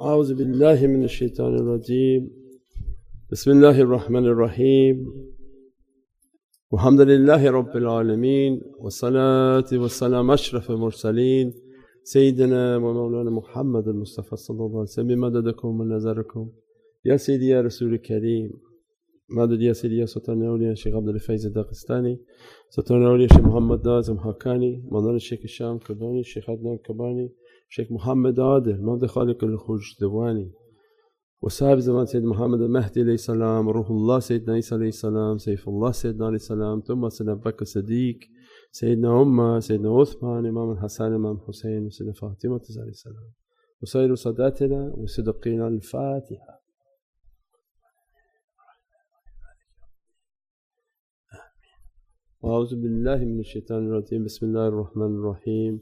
A'udhu billahi minash shaitanir rajeem. Bismillahir rahmanir raheem. Alhamdulillahi rabbil alameen. Wassalatu wassalamu ashrafil mursaleen. Sayyidina wa Mawlana Muhammad al-Mustafa sallallahu alayhi wa sallam. Madadakum wa nazarakum. Ya Sayyidi ya Rasul al-Kareem. Madad ya Sayyidi ya Sultan al Awliya Shaykh Abdullah Faiz al Daghestani. Sultan al Awliya Shaykh Muhammad Nazim Haqqani. Mawlana Shaykh Shams Tabriz, Shaykh Adnan al-Kabani. Shaykh Muhammad Adil, Mawdi Khaliq al-Khuj Diwani, wa sahib zaman Sayyid Muhammad al-Mahdi alayhi salam, Ruhullah Sayyidina Isa alayhi salam, Saifullah Sayyidina alayhi salam, Thumma Sayyidina Bakr Siddiq, Sayyidina Umma, Sayyidina Uthman, Imam al-Hasan, Imam Hussein, wa Sayyidina Fatima alayhi salam, wa Sayyidu Sadatina wa Siddiqina al-Fatiha. A'udhu billahi minash shaitanir rajeem, bismillahir rahmanir raheem.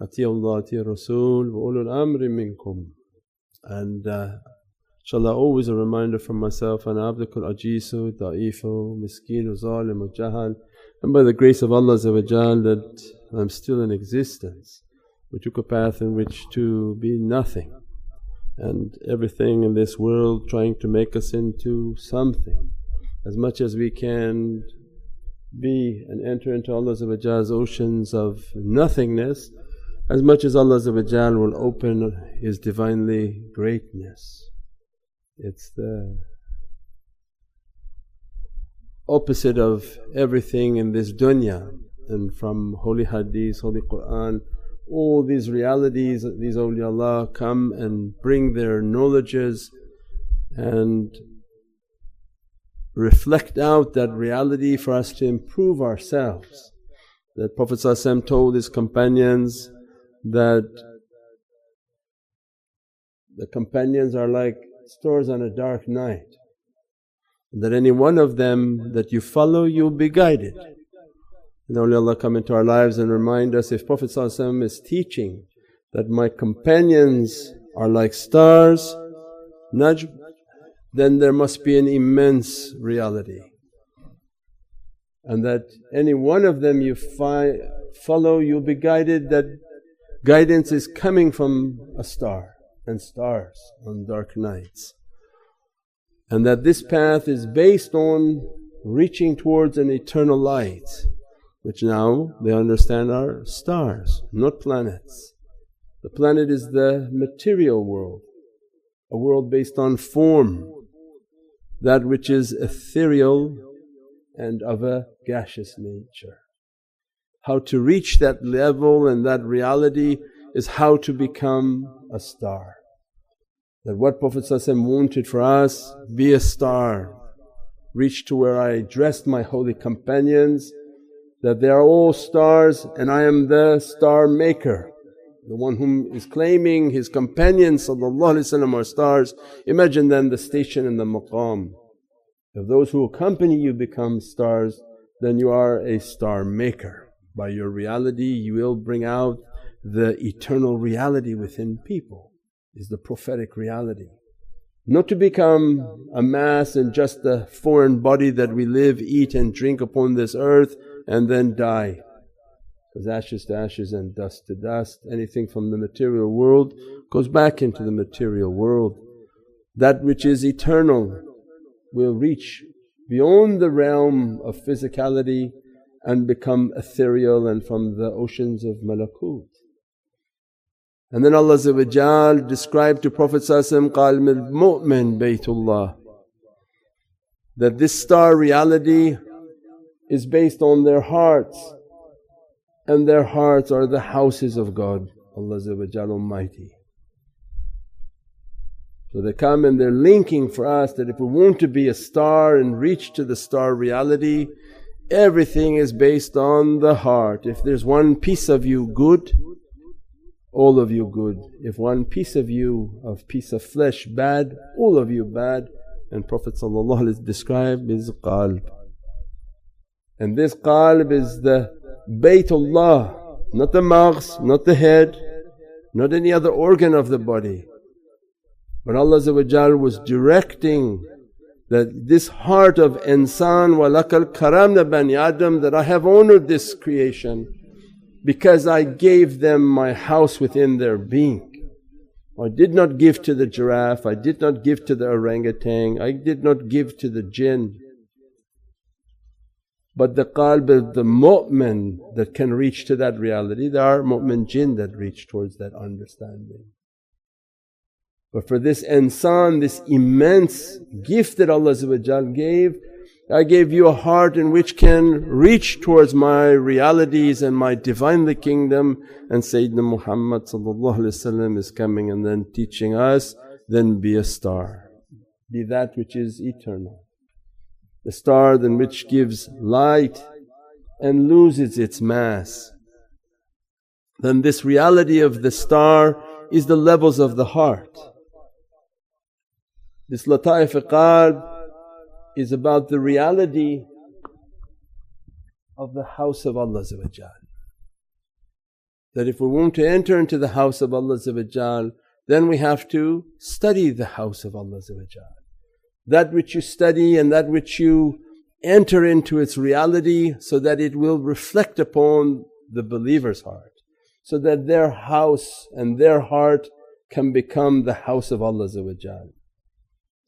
Atiya Allah, Atiya Rasul, wa ulul amri minkum. And inshallah, always a reminder for myself, and abdukul ajisu, da'ifu, miskinu, zalim, jahal. And by the grace of Allah that I'm still in existence. We took a path in which to be nothing, and everything in this world trying to make us into something. As much as we can be and enter into Allah's oceans of nothingness, as much as Allah will open His Divinely greatness. It's the opposite of everything in this dunya, and from holy hadith, holy Qur'an, all these realities that these awliyaullah come and bring their knowledges and reflect out that reality for us to improve ourselves. That Prophet ﷺ told his companions that the companions are like stars on a dark night, that any one of them that you follow, you'll be guided. And awliyaullah come into our lives and remind us, if Prophet ﷺ is teaching that my companions are like stars, Najm, then there must be an immense reality. And that any one of them you follow, you'll be guided, that guidance is coming from a star and stars on dark nights. And that this path is based on reaching towards an eternal light, which now they understand are stars, not planets. The planet is the material world, a world based on form, that which is ethereal and of a gaseous nature. How to reach that level and that reality is how to become a star. That what Prophet ﷺ wanted for us, be a star. Reach to where I dressed my holy companions, that they are all stars and I am the star maker. The one whom is claiming his companions ﷺ are stars, imagine then the station and the maqam. If those who accompany you become stars, then you are a star maker. By your reality you will bring out the eternal reality within people, is the prophetic reality. Not to become a mass and just a foreign body that we live, eat and drink upon this earth and then die. Because ashes to ashes and dust to dust, anything from the material world goes back into the material world. That which is eternal will reach beyond the realm of physicality and become ethereal and from the oceans of malakut. And then Allah described to Prophet ﷺ, قَالْمِ الْمُؤْمِن Baytullah, that this star reality is based on their hearts, and their hearts are the houses of God, Allah Almighty. So they come and they're linking for us that if we want to be a star and reach to the star reality, everything is based on the heart. If there's one piece of you good, all of you good. If one piece of you, of piece of flesh bad, all of you bad. And Prophet ﷺ described his qalb. And this qalb is the Baytullah, not the maghz, not the head, not any other organ of the body. But Allah was directing that this heart of insan, wa laqad karamna bani Adam, that I have honoured this creation because I gave them my house within their being. I did not give to the giraffe, I did not give to the orangutan, I did not give to the jinn. But the qalb of the mu'min that can reach to that reality, there are mu'min jinn that reach towards that understanding. But for this insan, this immense gift that Allah gave, I gave you a heart in which can reach towards my realities and my Divinely Kingdom, and Sayyidina Muhammad ﷺ is coming and then teaching us, then be a star, be that which is eternal. The star then which gives light and loses its mass. Then this reality of the star is the levels of the heart. This Lataif al-Qalb is about the reality of the house of Allah. That if we want to enter into the house of Allah, then we have to study the house of Allah. That which you study and that which you enter into its reality, so that it will reflect upon the believer's heart, so that their house and their heart can become the house of Allah.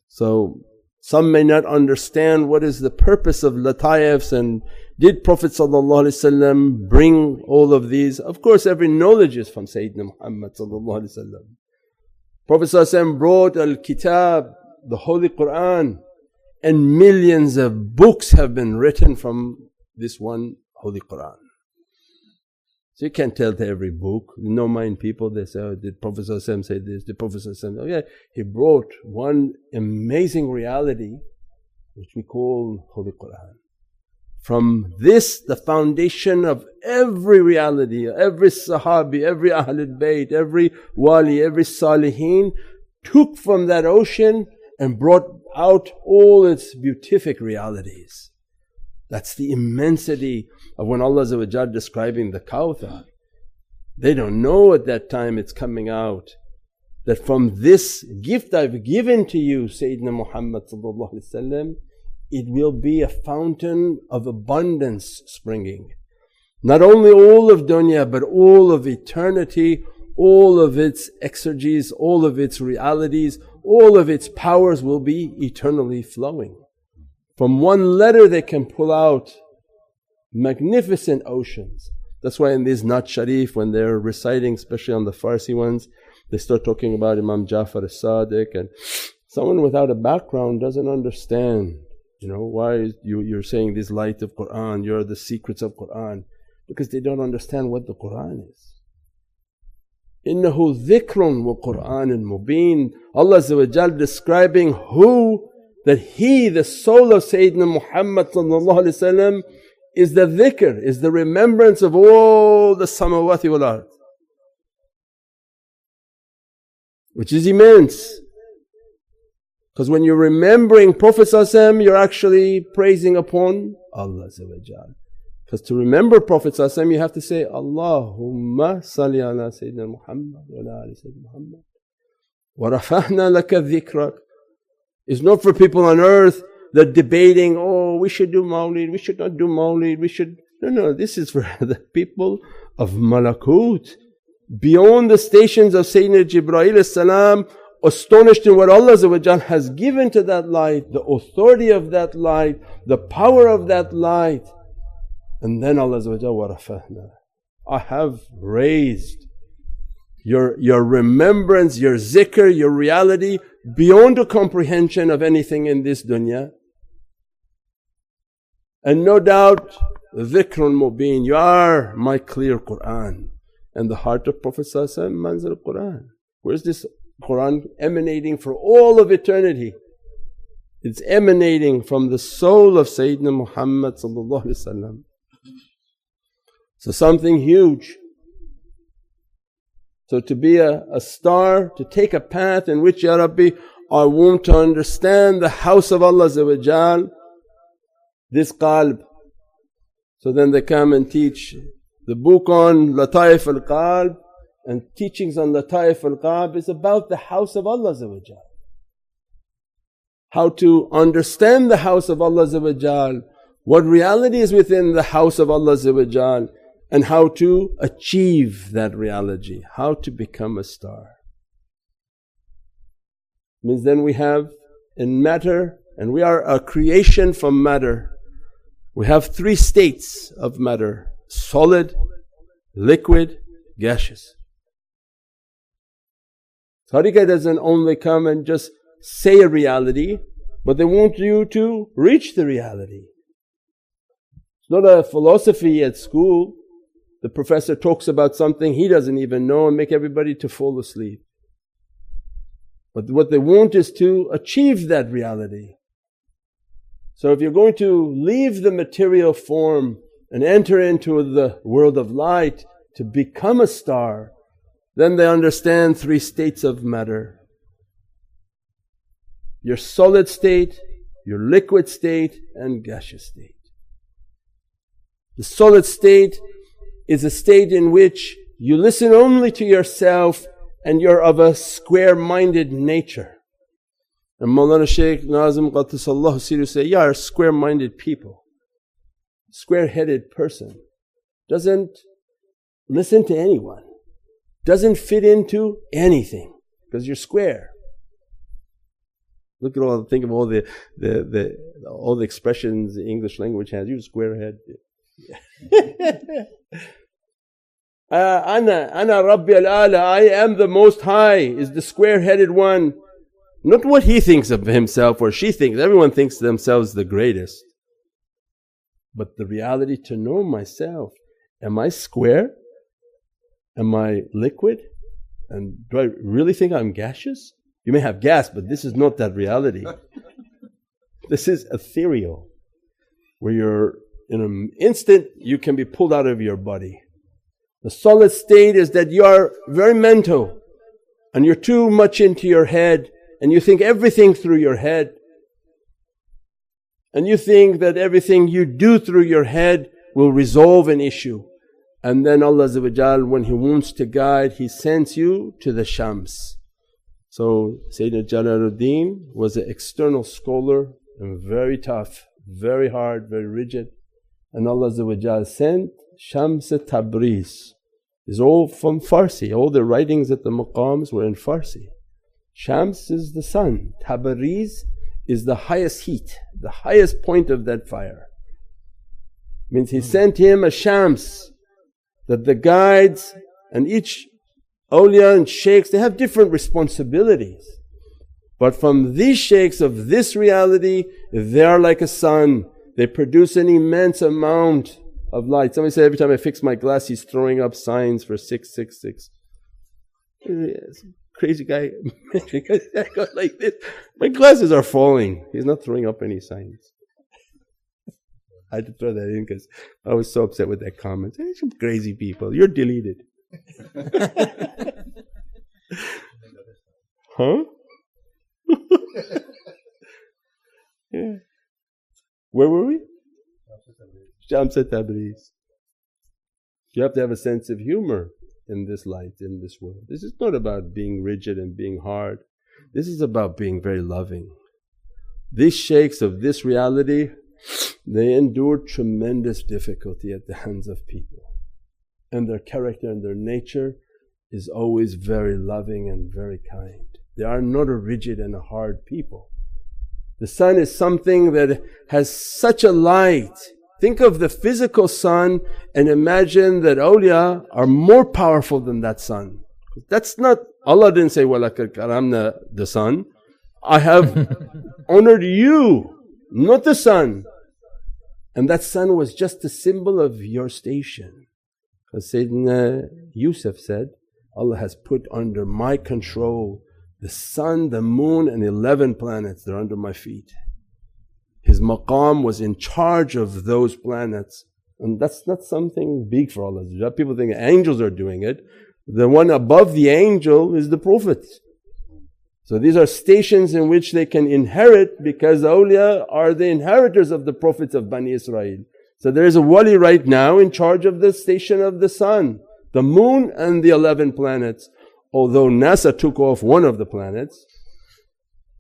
So some may not understand what is the purpose of lataifs and did Prophet ﷺ bring all of these. Of course, every knowledge is from Sayyidina Muhammad ﷺ. Prophet ﷺ brought al-Kitab, the Holy Qur'an, and millions of books have been written from this one Holy Qur'an. So you can't tell to every book. No mind people, they say, oh, did Prophet ﷺ say this? Did Prophet ﷺ? Oh yeah, he brought one amazing reality which we call Holy Qur'an. From this, the foundation of every reality, every Sahabi, every Ahlul Bayt, every Wali, every Salihin took from that ocean and brought out all its beatific realities. That's the immensity of when Allah describing the Kawthar. They don't know at that time it's coming out that from this gift I've given to you, Sayyidina Muhammad ﷺ, it will be a fountain of abundance springing. Not only all of dunya, but all of eternity, all of its exergies, all of its realities, all of its powers will be eternally flowing. From one letter they can pull out magnificent oceans. That's why in these Naat Sharif, when they're reciting, especially on the Farsi ones, they start talking about Imam Ja'far as-Sadiq, and someone without a background doesn't understand, why you're saying this light of Qur'an, you're the secrets of Qur'an, because they don't understand what the Qur'an is. Innahu dhikrun wa Qur'anun mubeen. Allah describing who, that he, the soul of Sayyidina Muhammad ﷺ, is the dhikr, is the remembrance of all the samawati wal ard, which is immense. Because when you're remembering Prophet ﷺ, you're actually praising upon Allah. Because to remember Prophet ﷺ, you have to say, Allahumma salli ala Sayyidina Muhammad wa ala ali Sayyidina Muhammad wa rafa'na laka dhikrak. It's not for people on earth that debating, oh, we should do Mawlid, we should not do Mawlid, we should... No, this is for the people of Malakut. Beyond the stations of Sayyidina Jibra'il as salam, astonished in what Allah has given to that light, the authority of that light, the power of that light. And then Allah warafahna, I have raised your remembrance, your zikr, your reality, beyond the comprehension of anything in this dunya. And no doubt, dhikrun mubeen, you are my clear Qur'an. And the heart of Prophet ﷺ, manzil Qur'an. Where's this Qur'an emanating for all of eternity? It's emanating from the soul of Sayyidina Muhammad ﷺ. So something huge. So to be a star, to take a path in which, Ya Rabbi, I want to understand the house of Allah, this qalb. So then they come and teach the book on Lataif al-Qalb, and teachings on Lataif al-Qalb is about the house of Allah. How to understand the house of Allah, what reality is within the house of Allah, and how to achieve that reality, how to become a star. means then we have in matter, and we are a creation from matter. We have three states of matter: solid, liquid, gaseous. Tariqah doesn't only come and just say a reality, but they want you to reach the reality. It's not a philosophy at school. The professor talks about something he doesn't even know and make everybody to fall asleep. But what they want is to achieve that reality. So if you're going to leave the material form and enter into the world of light to become a star, then they understand three states of matter: your solid state, your liquid state, and gaseous state. The solid state is a state in which you listen only to yourself and you're of a square-minded nature. And Mawlana Shaykh Nazim Qatasallahu Siddiq say, "You are square-minded people, square-headed person, doesn't listen to anyone, doesn't fit into anything because you're square." Look at all, think of all the all the expressions the English language has. You square-head. Ana Rabbi al-Ala, I am the Most High, is the square-headed one. Not what he thinks of himself or she thinks. Everyone thinks themselves the greatest. But the reality to know myself. Am I square? Am I liquid? And do I really think I'm gaseous? You may have gas, but this is not that reality. This is ethereal, where you're in an instant you can be pulled out of your body. The solid state is that you are very mental and you're too much into your head and you think everything through your head. And you think that everything you do through your head will resolve an issue. And then Allah Azza wa Jal, when He wants to guide, He sends you to the Shams. So Sayyidina Jalaluddin was an external scholar and very tough, very hard, very rigid. And Allah Azza wa Jal sent Shams Tabriz. It's all from Farsi. All the writings at the maqams were in Farsi. Shams is the sun. Tabriz is the highest heat, the highest point of that fire. Means He sent him a Shams, that the guides and each awliya and shaykhs, they have different responsibilities. But from these shaykhs of this reality, they are like a sun. They produce an immense amount of light. Somebody said, every time I fix my glass, he's throwing up signs for 666. Crazy guy, like this. My glasses are falling. He's not throwing up any signs. I had to throw that in because I was so upset with that comment. Hey, some crazy people. You're deleted. Huh? Yeah. Where were we? Shams Tabriz. You have to have a sense of humor in this light, in this world. This is not about being rigid and being hard. This is about being very loving. These shaykhs of this reality, they endured tremendous difficulty at the hands of people. And their character and their nature is always very loving and very kind. They are not a rigid and a hard people. The sun is something that has such a light. Think of the physical sun and imagine that awliya are more powerful than that sun. That's not, Allah didn't say, وَلَكَدْ كَرَمْنَا the sun. I have honored you, not the sun. And that sun was just a symbol of your station. As Sayyidina Yusuf said, Allah has put under my control the sun, the moon, and 11 planets. They're under my feet. His maqam was in charge of those planets. And that's not something big for Allah. People think angels are doing it. The one above the angel is the Prophet. So these are stations in which they can inherit because the awliya are the inheritors of the prophets of Bani Israel. So there is a wali right now in charge of the station of the sun, the moon, and the 11 planets. Although NASA took off one of the planets,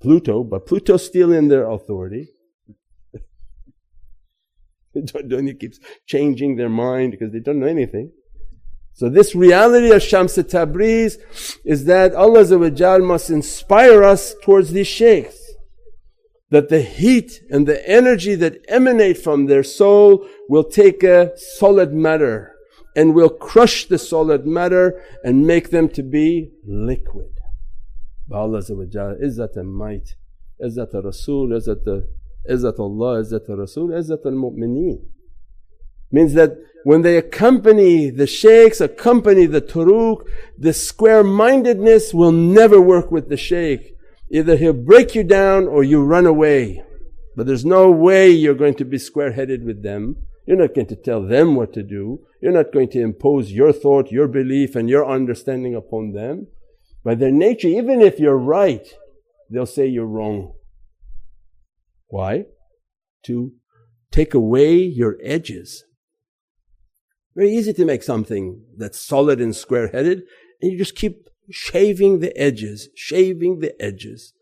Pluto, but Pluto's still in their authority. It keeps changing their mind because they don't know anything. So this reality of Shams Tabriz is that Allah must inspire us towards these shaykhs. That the heat and the energy that emanate from their soul will take a solid matter and will crush the solid matter and make them to be liquid. By Allah Izzat and Might, Izzat al-Rasul, Izzat Allah, Izzat al-Rasul, Izzat al-Mu'mineen. Means that when they accompany the shaykhs, accompany the turuq, the square-mindedness will never work with the shaykh. Either he'll break you down or you run away. But there's no way you're going to be square-headed with them. You're not going to tell them what to do. You're not going to impose your thought, your belief and your understanding upon them. By their nature, even if you're right, they'll say you're wrong. Why? To take away your edges. Very easy to make something that's solid and square-headed, and you just keep shaving the edges, shaving the edges.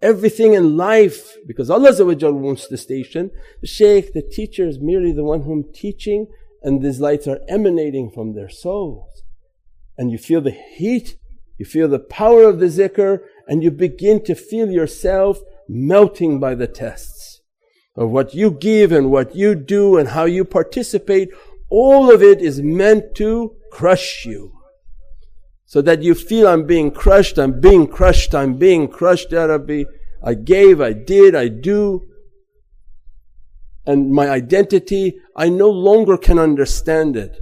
Everything in life, because Allah wants the station, the shaykh, the teacher is merely the one whom teaching, and these lights are emanating from their souls. And you feel the heat, you feel the power of the zikr, and you begin to feel yourself melting by the tests of what you give and what you do and how you participate. All of it is meant to crush you. So that you feel, I'm being crushed, I'm being crushed, I'm being crushed, Ya Rabbi. I gave, I did, I do. And my identity, I no longer can understand it.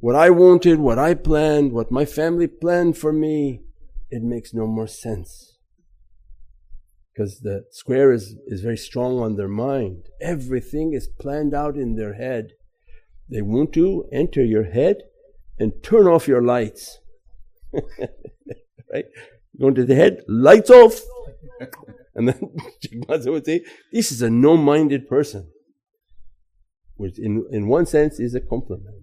What I wanted, what I planned, what my family planned for me, it makes no more sense. Because the square is very strong on their mind. Everything is planned out in their head. They want to enter your head and turn off your lights. Right? Going to the head, lights off. And then Shaykh Muhammad would say, this is a no-minded person. Which in one sense is a compliment.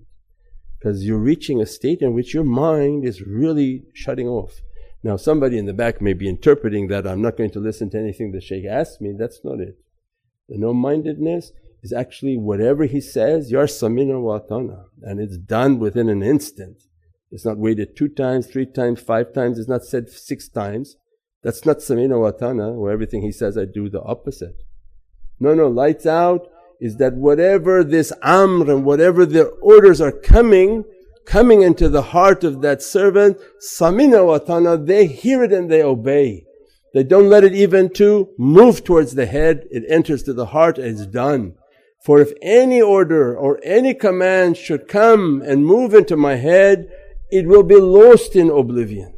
Because you're reaching a state in which your mind is really shutting off. Now somebody in the back may be interpreting that I'm not going to listen to anything the shaykh asks me. That's not it. The no-mindedness is actually whatever he says, Yar Samina wa Atana, and it's done within an instant. It's not waited 2 times, 3 times, 5 times, it's not said 6 times. That's not Samina wa Atana, where everything he says I do the opposite. No, lights out is that whatever this amr and whatever their orders are coming into the heart of that servant, Samina wa Atana, they hear it and they obey. They don't let it even to move towards the head, it enters to the heart and it's done. For if any order or any command should come and move into my head, it will be lost in oblivion.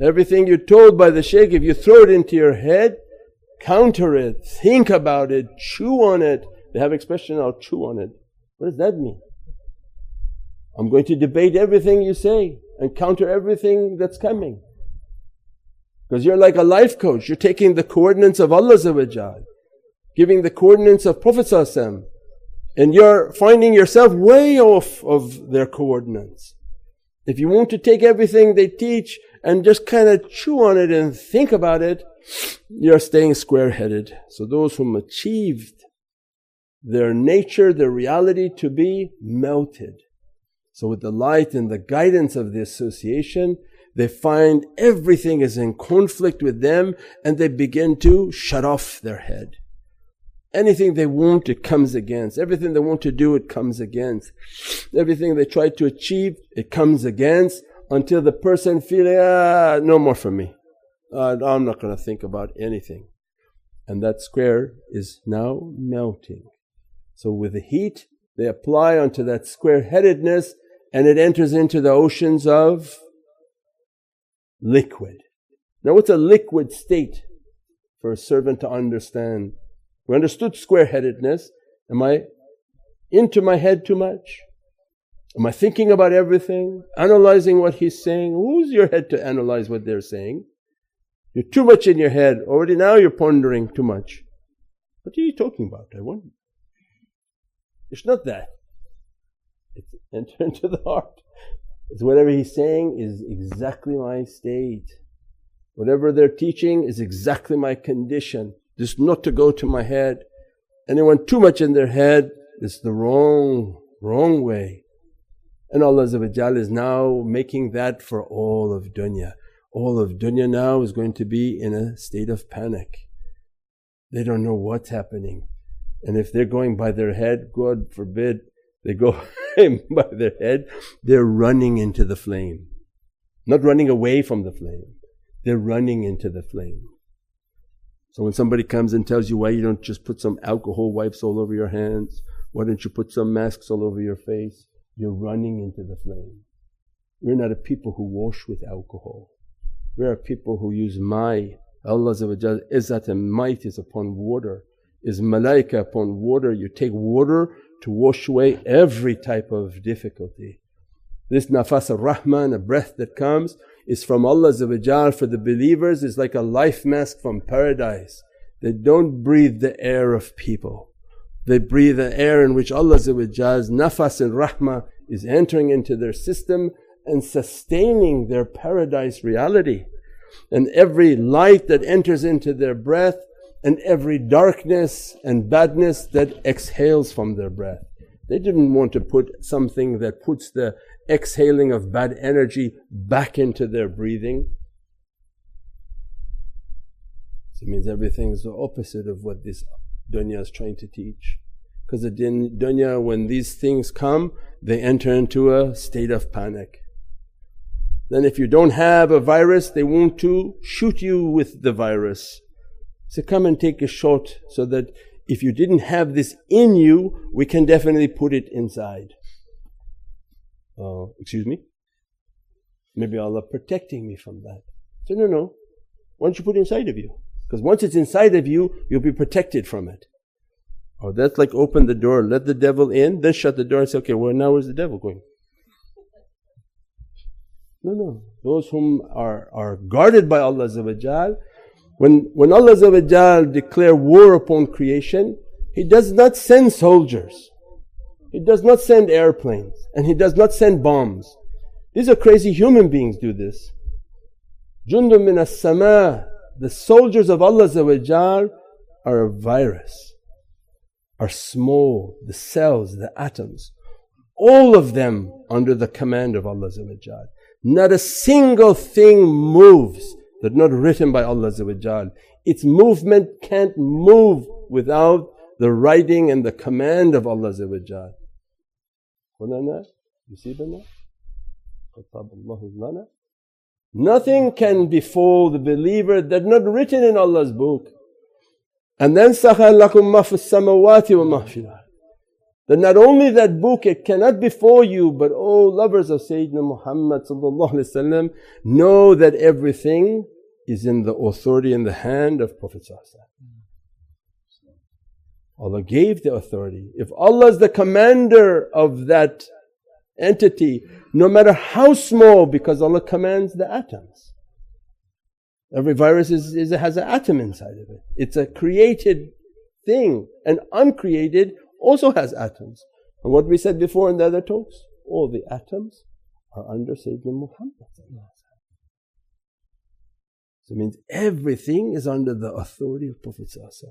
Everything you're told by the shaykh, if you throw it into your head, counter it, think about it, chew on it. They have expression, I'll chew on it. What does that mean? I'm going to debate everything you say and counter everything that's coming. Because you're like a life coach, you're taking the coordinates of Allah, giving the coordinates of Prophet ﷺ, and you're finding yourself way off of their coordinates. If you want to take everything they teach and just kind of chew on it and think about it, you're staying square-headed. So those whom achieved their nature, their reality to be melted. So with the light and the guidance of the association, they find everything is in conflict with them and they begin to shut off their head. Anything they want, it comes against. Everything they want to do, it comes against. Everything they try to achieve, it comes against, until the person feels, no more for me. I'm not going to think about anything. And that square is now melting. So with the heat, they apply onto that square-headedness and it enters into the oceans of liquid. Now what's a liquid state for a servant to understand? We understood square-headedness. Am I into my head too much? Am I thinking about everything? Analyzing what he's saying? Who's your head to analyze what they're saying? You're too much in your head. Already now you're pondering too much. What are you talking about? I wonder. It's not that. It's enter into the heart. It's whatever he's saying is exactly my state. Whatever they're teaching is exactly my condition. Just not to go to my head. Anyone too much in their head, it's the wrong way. And Allah is now making that for all of dunya. All of dunya now is going to be in a state of panic. They don't know what's happening. And if they're going by their head, God forbid they go by their head, they're running into the flame. Not running away from the flame, they're running into the flame. So when somebody comes and tells you, why you don't just put some alcohol wipes all over your hands, why don't you put some masks all over your face, you're running into the flame. We're not a people who wash with alcohol. We are people who use mai. Allah's izzat and might is upon water, is malaika upon water. You take water to wash away every type of difficulty. This nafas ar-Rahman, a breath that comes, is from Allah for the believers, is like a life mask from paradise. They don't breathe the air of people. They breathe the air in which Allah's nafas and rahmah is entering into their system and sustaining their paradise reality. And every light that enters into their breath and every darkness and badness that exhales from their breath. They didn't want to put something that puts the exhaling of bad energy back into their breathing. So it means everything is the opposite of what this dunya is trying to teach. Because the dunya, when these things come, they enter into a state of panic. Then if you don't have a virus, they want to shoot you with the virus. So come and take a shot so that if you didn't have this in you, we can definitely put it inside. Excuse me? Maybe Allah protecting me from that. So no. Why don't you put it inside of you? Because once it's inside of you, you'll be protected from it. Oh, that's like open the door, let the devil in, then shut the door and say, okay, well now where's the devil going? No. Those whom are guarded by Allah, when Allah declare war upon creation, He does not send soldiers. He does not send airplanes and He does not send bombs. These are crazy human beings do this. Jundum min as-sama, the soldiers of Allah are a virus, are small, the cells, the atoms, all of them under the command of Allah. Not a single thing moves that's not written by Allah. Its movement can't move without the writing and the command of Allah. Nothing can befall the believer that's not written in Allah's book. And then sakhara lakum ma fis samawati wa ma fil ard. That not only that book, it cannot befall you, but oh lovers of Sayyidina Muhammad sallallahu alaihi wasallam, know that everything is in the authority in the hand of Prophet sallallahu alaihi wasallam. Allah gave the authority. If Allah is the commander of that entity, no matter how small, because Allah commands the atoms. Every virus has an atom inside of it. It's a created thing, and uncreated also has atoms. And what we said before in the other talks, all the atoms are under Sayyidina Muhammad. So it means everything is under the authority of Prophet ﷺ.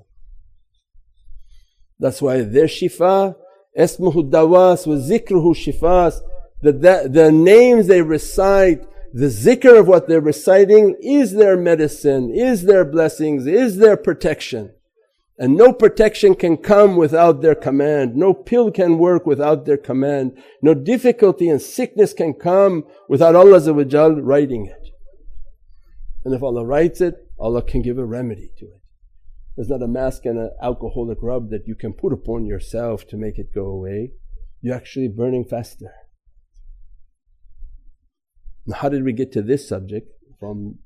That's why their shifa, Esmuhu Dawas wa Zikruhu Shifas, the names they recite, the zikr of what they're reciting is their medicine, is their blessings, is their protection. And no protection can come without their command. No pill can work without their command. No difficulty and sickness can come without Allah writing it. And if Allah writes it, Allah can give a remedy to it. There's not a mask and an alcoholic rub that you can put upon yourself to make it go away. You're actually burning faster. Now how did we get to this subject from?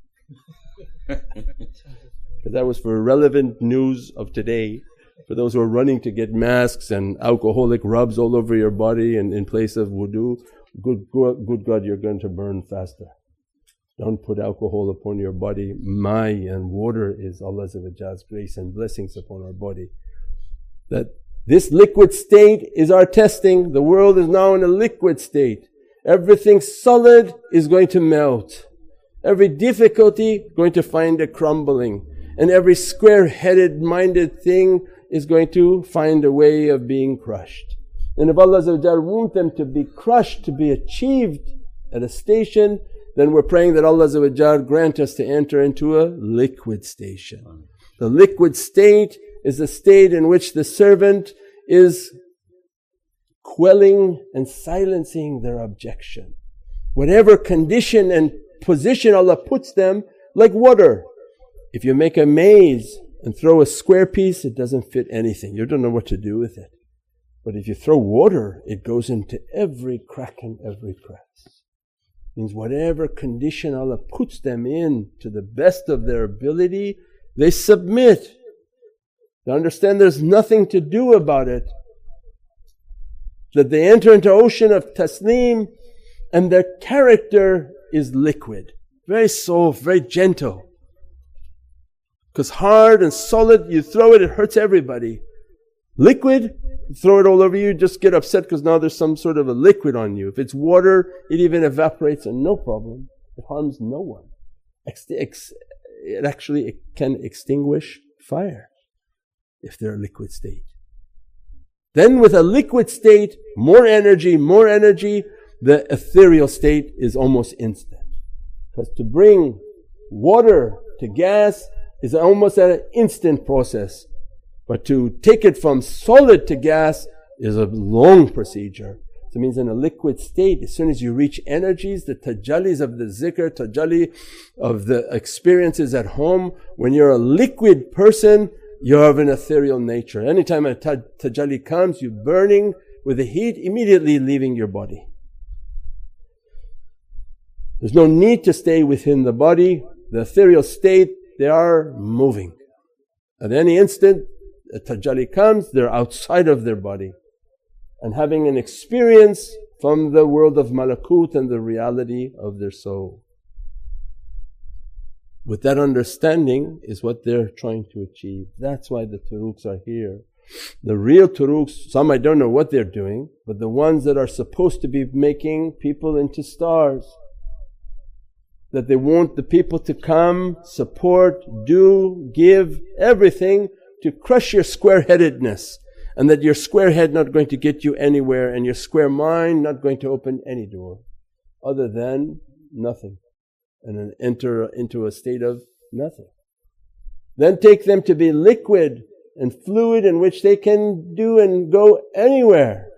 That was for relevant news of today, for those who are running to get masks and alcoholic rubs all over your body and in place of wudu. Good God, you're going to burn faster. Don't put alcohol upon your body. Mai and water is Allah's grace and blessings upon our body. That this liquid state is our testing. The world is now in a liquid state. Everything solid is going to melt. Every difficulty going to find a crumbling. And every square-headed minded thing is going to find a way of being crushed. And if Allah Azza wa Jal wants them to be crushed, to be achieved at a station, then we're praying that Allah Azza wa Jal grant us to enter into a liquid station. The liquid state is a state in which the servant is quelling and silencing their objection. Whatever condition and position Allah puts them, like water. If you make a maze and throw a square piece, it doesn't fit anything. You don't know what to do with it. But if you throw water, it goes into every crack and every crevice. It means whatever condition Allah puts them in, to the best of their ability, they submit. They understand there's nothing to do about it. That they enter into ocean of taslim, and their character is liquid, very soft, very gentle. Because hard and solid, you throw it, it hurts everybody. Liquid, throw it all over you, just get upset because now there's some sort of a liquid on you. If it's water, it even evaporates and no problem. It harms no one. It actually can extinguish fire if they're a liquid state. Then with a liquid state, more energy, the ethereal state is almost instant. Because to bring water to gas is almost at an instant process. But to take it from solid to gas is a long procedure. So it means in a liquid state, as soon as you reach energies, the tajallis of the zikr, tajalli of the experiences at home, when you're a liquid person, you have an ethereal nature. Anytime a tajalli comes, you're burning with the heat, immediately leaving your body. There's no need to stay within the body. The ethereal state, they are moving. At any instant, a tajalli comes, they're outside of their body and having an experience from the world of malakut and the reality of their soul. With that understanding is what they're trying to achieve. That's why the turuqs are here. The real turuqs, some I don't know what they're doing, but the ones that are supposed to be making people into stars, that they want the people to come, support, do, give, everything to crush your square-headedness, and that your square head not going to get you anywhere and your square mind not going to open any door other than nothing. And then enter into a state of nothing. Then take them to be liquid and fluid in which they can do and go anywhere,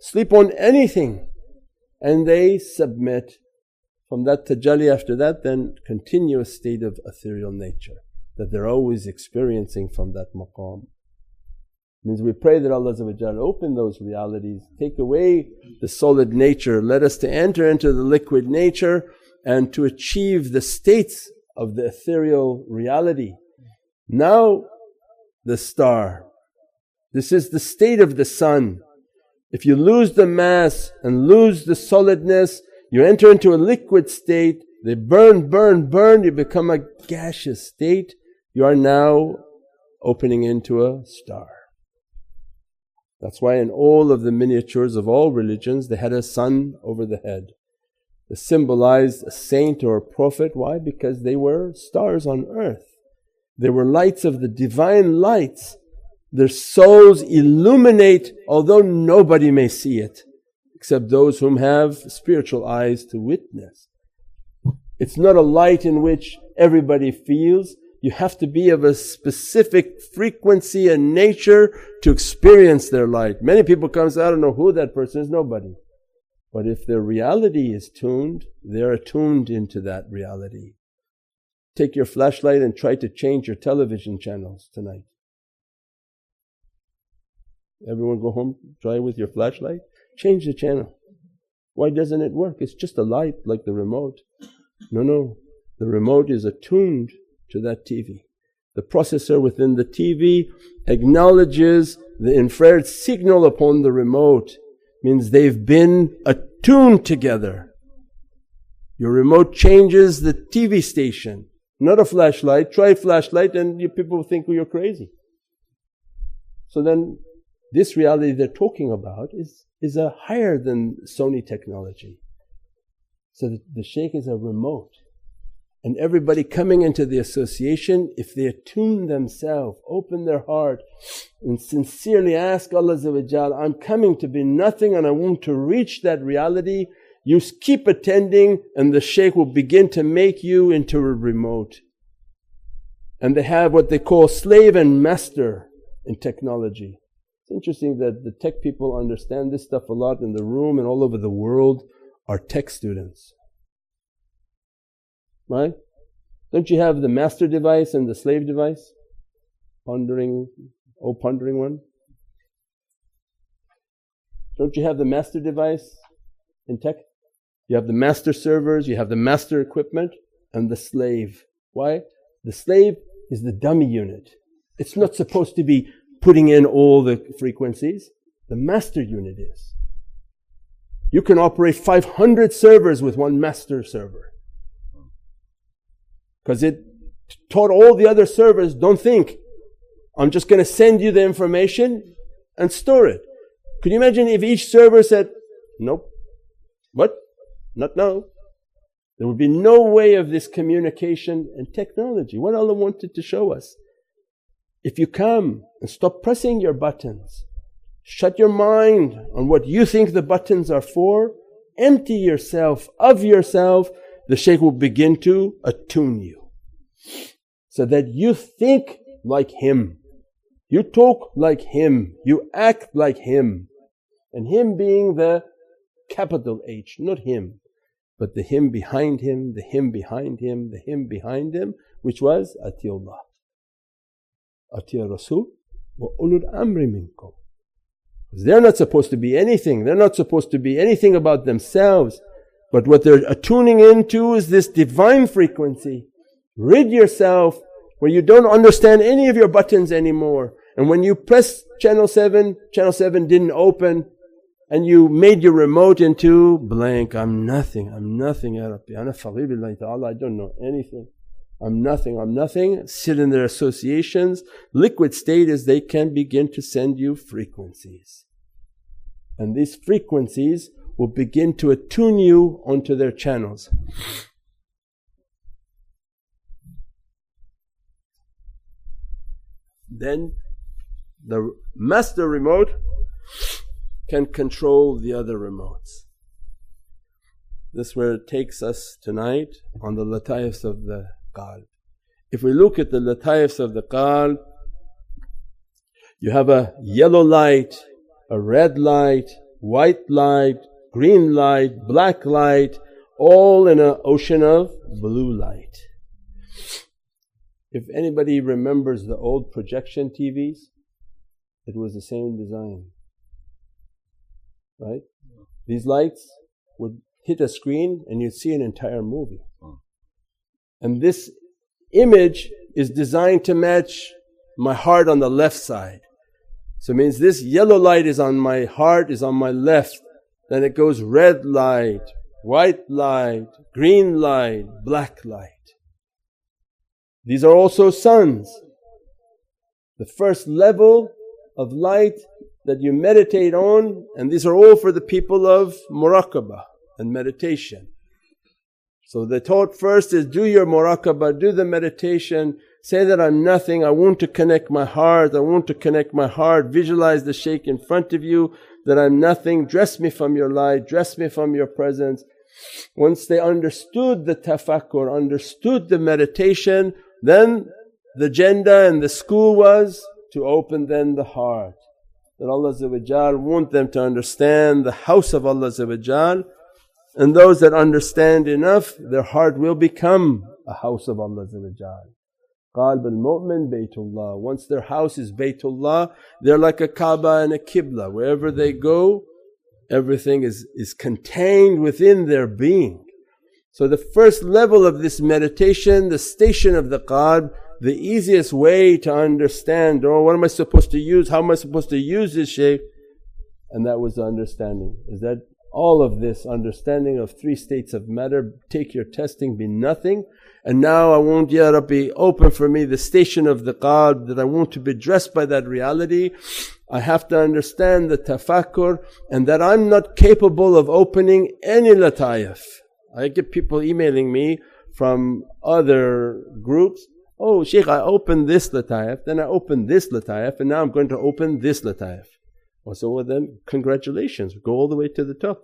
sleep on anything, and they submit. From that tajalli after that, then continuous state of ethereal nature that they're always experiencing from that maqam. Means we pray that Allah open those realities, take away the solid nature, let us to enter into the liquid nature, and to achieve the states of the ethereal reality. Now the star, this is the state of the sun. If you lose the mass and lose the solidness, you enter into a liquid state, they burn, you become a gaseous state, you are now opening into a star. That's why in all of the miniatures of all religions, they had a sun over the head. They symbolized a saint or a prophet. Why? Because they were stars on earth. They were lights of the divine lights. Their souls illuminate, although nobody may see it, except those whom have spiritual eyes to witness. It's not a light in which everybody feels. You have to be of a specific frequency and nature to experience their light. Many people come and say, I don't know who that person is, nobody. But if their reality is tuned, they're attuned into that reality. Take your flashlight and try to change your television channels tonight. Everyone go home, try with your flashlight, change the channel. Why doesn't it work? It's just a light like the remote. No. The remote is attuned to that TV. The processor within the TV acknowledges the infrared signal upon the remote. Means they've been attuned together. Your remote changes the TV station, not a flashlight. Try flashlight and you people think you're crazy. So then this reality they're talking about is a higher than Sony technology. So the shaykh is a remote. And everybody coming into the association, if they attune themselves, open their heart and sincerely ask Allah Azza wa Jal, I'm coming to be nothing and I want to reach that reality, you keep attending and the shaykh will begin to make you into a remote. And they have what they call slave and master in technology. It's interesting that the tech people understand this stuff a lot in the room, and all over the world are tech students. Right? Don't you have the master device and the slave device? Pondering one. Don't you have the master device in tech? You have the master servers, you have the master equipment, and the slave. Why? The slave is the dummy unit. It's not supposed to be putting in all the frequencies. The master unit is. You can operate 500 servers with one master server, because it taught all the other servers, don't think. I'm just going to send you the information and store it. Could you imagine if each server said, nope, what? Not now. There would be no way of this communication and technology. What Allah wanted to show us. If you come and stop pressing your buttons, shut your mind on what you think the buttons are for, empty yourself of yourself, the shaykh will begin to attune you so that you think like him, you talk like him, you act like him. And him being the capital H, not him, but the him behind him, the him behind him, the him behind him, which was Atiyullah, Atiyur Rasul wa ulul amri minkum. They're not supposed to be anything, they're not supposed to be anything about themselves. But what they're attuning into is this divine frequency. Rid yourself where you don't understand any of your buttons anymore. And when you press channel 7, channel 7 didn't open and you made your remote into blank. I'm nothing, Ya Rabbi. Ana faghir billahi ta'ala, I don't know anything. I'm nothing. Sit in their associations. Liquid state is they can begin to send you frequencies. And these frequencies will begin to attune you onto their channels. Then the master remote can control the other remotes. This is where it takes us tonight on the Lataifs of the Qalb. If we look at the Lataifs of the Qalb, you have a yellow light, a red light, white light, green light, black light, all in an ocean of blue light. If anybody remembers the old projection TVs, it was the same design, right? These lights would hit a screen and you'd see an entire movie. And this image is designed to match my heart on the left side. So it means this yellow light is on my heart, is on my left. Then it goes red light, white light, green light, black light. These are also suns. The first level of light that you meditate on, and these are all for the people of muraqabah and meditation. So the thought first is do your muraqabah, do the meditation, say that I'm nothing, I want to connect my heart, I want to connect my heart, visualize the shaykh in front of you, that I'm nothing, dress me from your light, dress me from your presence. Once they understood the tafakkur, understood the meditation, then the agenda and the school was to open then the heart. That Allah Azza wa Jal want them to understand the house of Allah Azza wa Jal, and those that understand enough, their heart will become a house of Allah Azza wa Jal. Qalb al-Mu'min Baytullah. Once their house is Baytullah, they're like a Kaaba and a Qibla. Wherever they go, everything is contained within their being. So the first level of this meditation, the station of the Qalb, the easiest way to understand, oh, what am I supposed to use? How am I supposed to use this shaykh? And that was the understanding. Is that all of this understanding of three states of matter, take your testing, be nothing. And now I want, Ya Rabbi, open for me the station of the Qalb, that I want to be dressed by that reality. I have to understand the tafakkur and that I'm not capable of opening any lataif. I get people emailing me from other groups. Oh, Shaykh, I opened this Lataif, then I opened this Lataif, and now I'm going to open this Lataif. Also, well, then congratulations, go all the way to the top.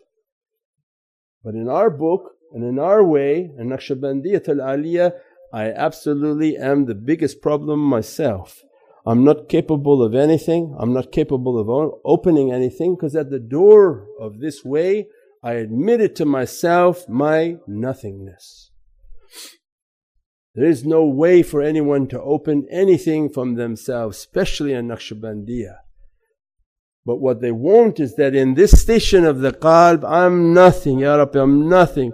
But in our book and in our way, in Naqshbandiyatul Aliyah, I absolutely am the biggest problem myself. I'm not capable of anything, I'm not capable of opening anything, because at the door of this way, I admitted to myself my nothingness. There is no way for anyone to open anything from themselves, especially in Naqshbandiya. But what they want is that in this station of the qalb, I'm nothing, Ya Rabbi, I'm nothing.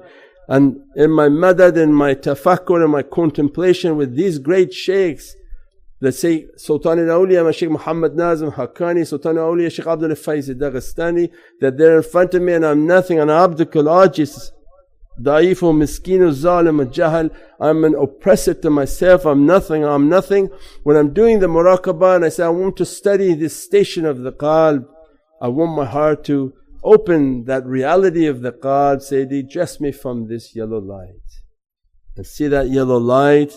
And in my madad, in my tafakkur, in my contemplation with these great shaykhs, let's say Sultan al Awliya, Shaykh Muhammad Nazim Haqqani, Sultan al Awliya, Shaykh Abdullah Faiz al Daghestani, that they're in front of me and I'm nothing, an abdukul ajis. Da'iful, miskinu, zalim, jahal. I'm an oppressor to myself, I'm nothing, I'm nothing. When I'm doing the muraqabah and I say I want to study this station of the qalb, I want my heart to open that reality of the qalb, say, dress me from this yellow light. And see that yellow light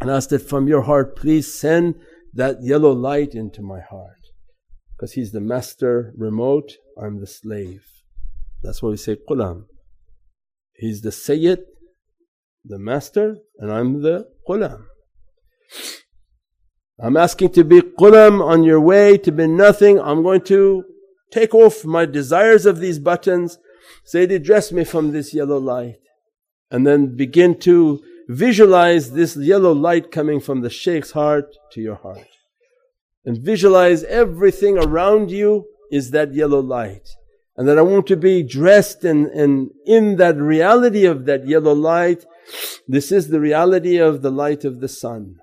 and ask that from your heart, please send that yellow light into my heart. Because he's the master remote, I'm the slave. That's why we say qulam. He's the Sayyid, the Master, and I'm the Qulam. I'm asking to be Qulam on your way, to be nothing. I'm going to take off my desires of these buttons. Sayyidi, dress me from this yellow light. And then begin to visualize this yellow light coming from the Shaykh's heart to your heart. And visualize everything around you is that yellow light. And that I want to be dressed in that reality of that yellow light. This is the reality of the light of the sun.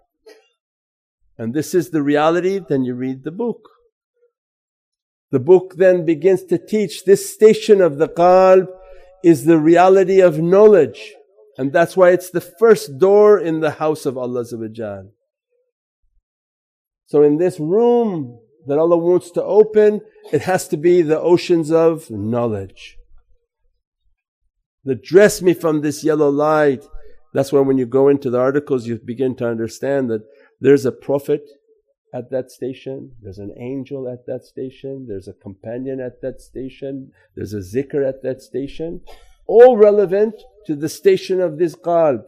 And this is the reality, then you read the book. The book then begins to teach this station of the qalb is the reality of knowledge. And that's why it's the first door in the house of Allah. So in this room that Allah wants to open, it has to be the oceans of knowledge. The dress me from this yellow light. That's why when you go into the articles, you begin to understand that there's a prophet at that station, there's an angel at that station, there's a companion at that station, there's a zikr at that station, all relevant to the station of this qalb.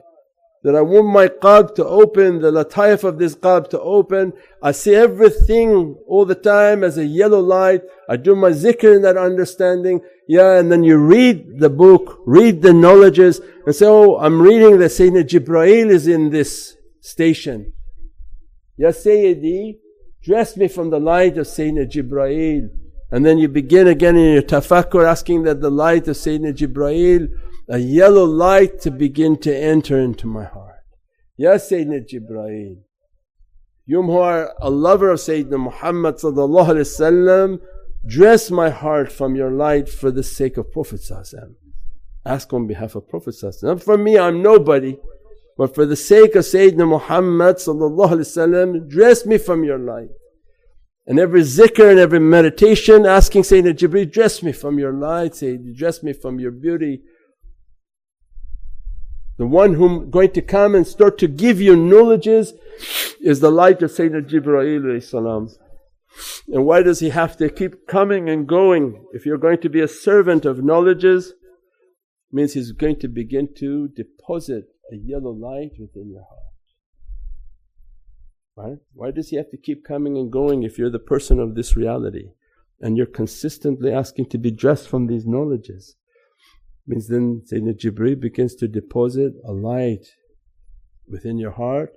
That I want my qalb to open, the lataif of this qalb to open. I see everything all the time as a yellow light. I do my zikr in that understanding. Yeah, and then you read the book, read the knowledges, and say, oh, I'm reading that Sayyidina Jibra'il is in this station. Ya Sayyidi, dress me from the light of Sayyidina Jibra'il. And then you begin again in your tafakkur asking that the light of Sayyidina Jibra'il, a yellow light, to begin to enter into my heart. Ya Sayyidina Jibra'il, you who are a lover of Sayyidina Muhammad sallallahu alaihi wasallam, dress my heart from your light for the sake of Prophet sallallahu alaihi wasallam. Ask on behalf of Prophet sallallahu alaihi wasallam. Not for me, I'm nobody, but for the sake of Sayyidina Muhammad sallallahu alaihi wasallam, dress me from your light. And every zikr and every meditation, asking Sayyidina Jibril, dress me from your light, Sayyidi, dress me from your beauty. The one who's going to come and start to give you knowledges is the light of Sayyidina Jibra'il. And why does he have to keep coming and going? If you're going to be a servant of knowledges, it means he's going to begin to deposit a yellow light within your heart. Right? Why does he have to keep coming and going if you're the person of this reality and you're consistently asking to be dressed from these knowledges? Means then Sayyidina Jibreel begins to deposit a light within your heart,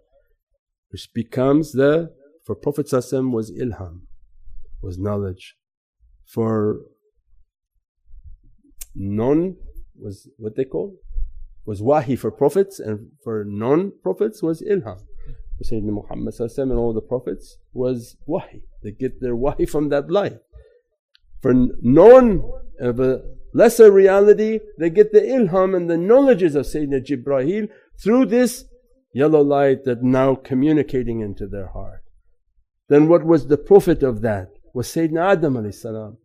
which becomes the, for Prophet ﷺ was ilham, was knowledge. For non was what they call, was wahi for prophets, and for non-prophets was ilham. For Sayyidina Muhammad ﷺ and all the prophets was wahi. They get their wahi from that light. For lesser reality, they get the ilham and the knowledges of Sayyidina Jibra'il through this yellow light that now communicating into their heart. Then what was the prophet of that? Was Sayyidina Adam alayhi salam.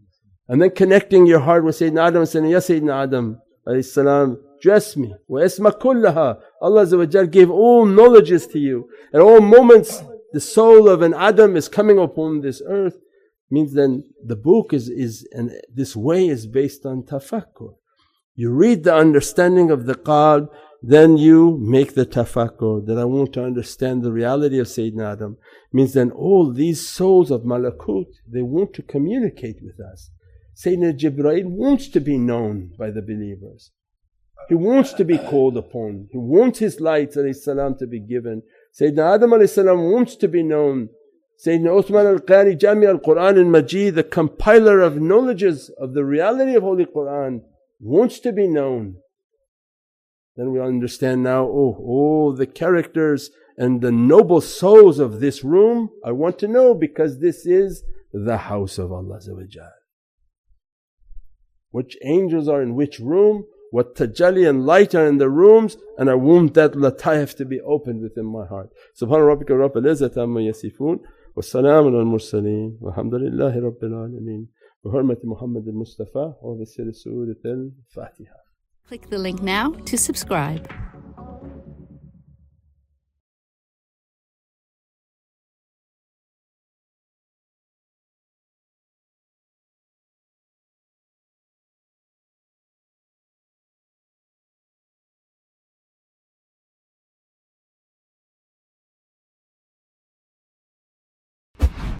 And then connecting your heart with Sayyidina Adam and saying, Ya Sayyidina Adam alayhi salam, جسمي واسمك كلها. Allah Azza wa Jal gave all knowledges to you. At all moments, the soul of an Adam is coming upon this earth. Means then the book is and this way is based on tafakkur. You read the understanding of the qalb, then you make the tafakkur that I want to understand the reality of Sayyidina Adam. Means then all these souls of malakut, they want to communicate with us. Sayyidina Jibra'il wants to be known by the believers. He wants to be called upon. He wants his light ﷺ to be given. Sayyidina Adam ﷺ wants to be known. Sayyidina Uthman al-Qani, Jami al-Qur'an al-Majid, the compiler of knowledges of the reality of Holy Qur'an, wants to be known. Then we understand now, all the characters and the noble souls of this room, I want to know because this is the house of Allah Azza wa Jal. Which angels are in which room, what tajalli and light are in the rooms, and I want that lataif to be opened within my heart. Subhana rabbika rabbil izzati amma yasifun, wa salamun al mursaleen, walhamdulillahi rabbil alameen, bi hurmati Muhammad al Mustafa, wa bi siri Suratul Fatiha. Click the link now to subscribe.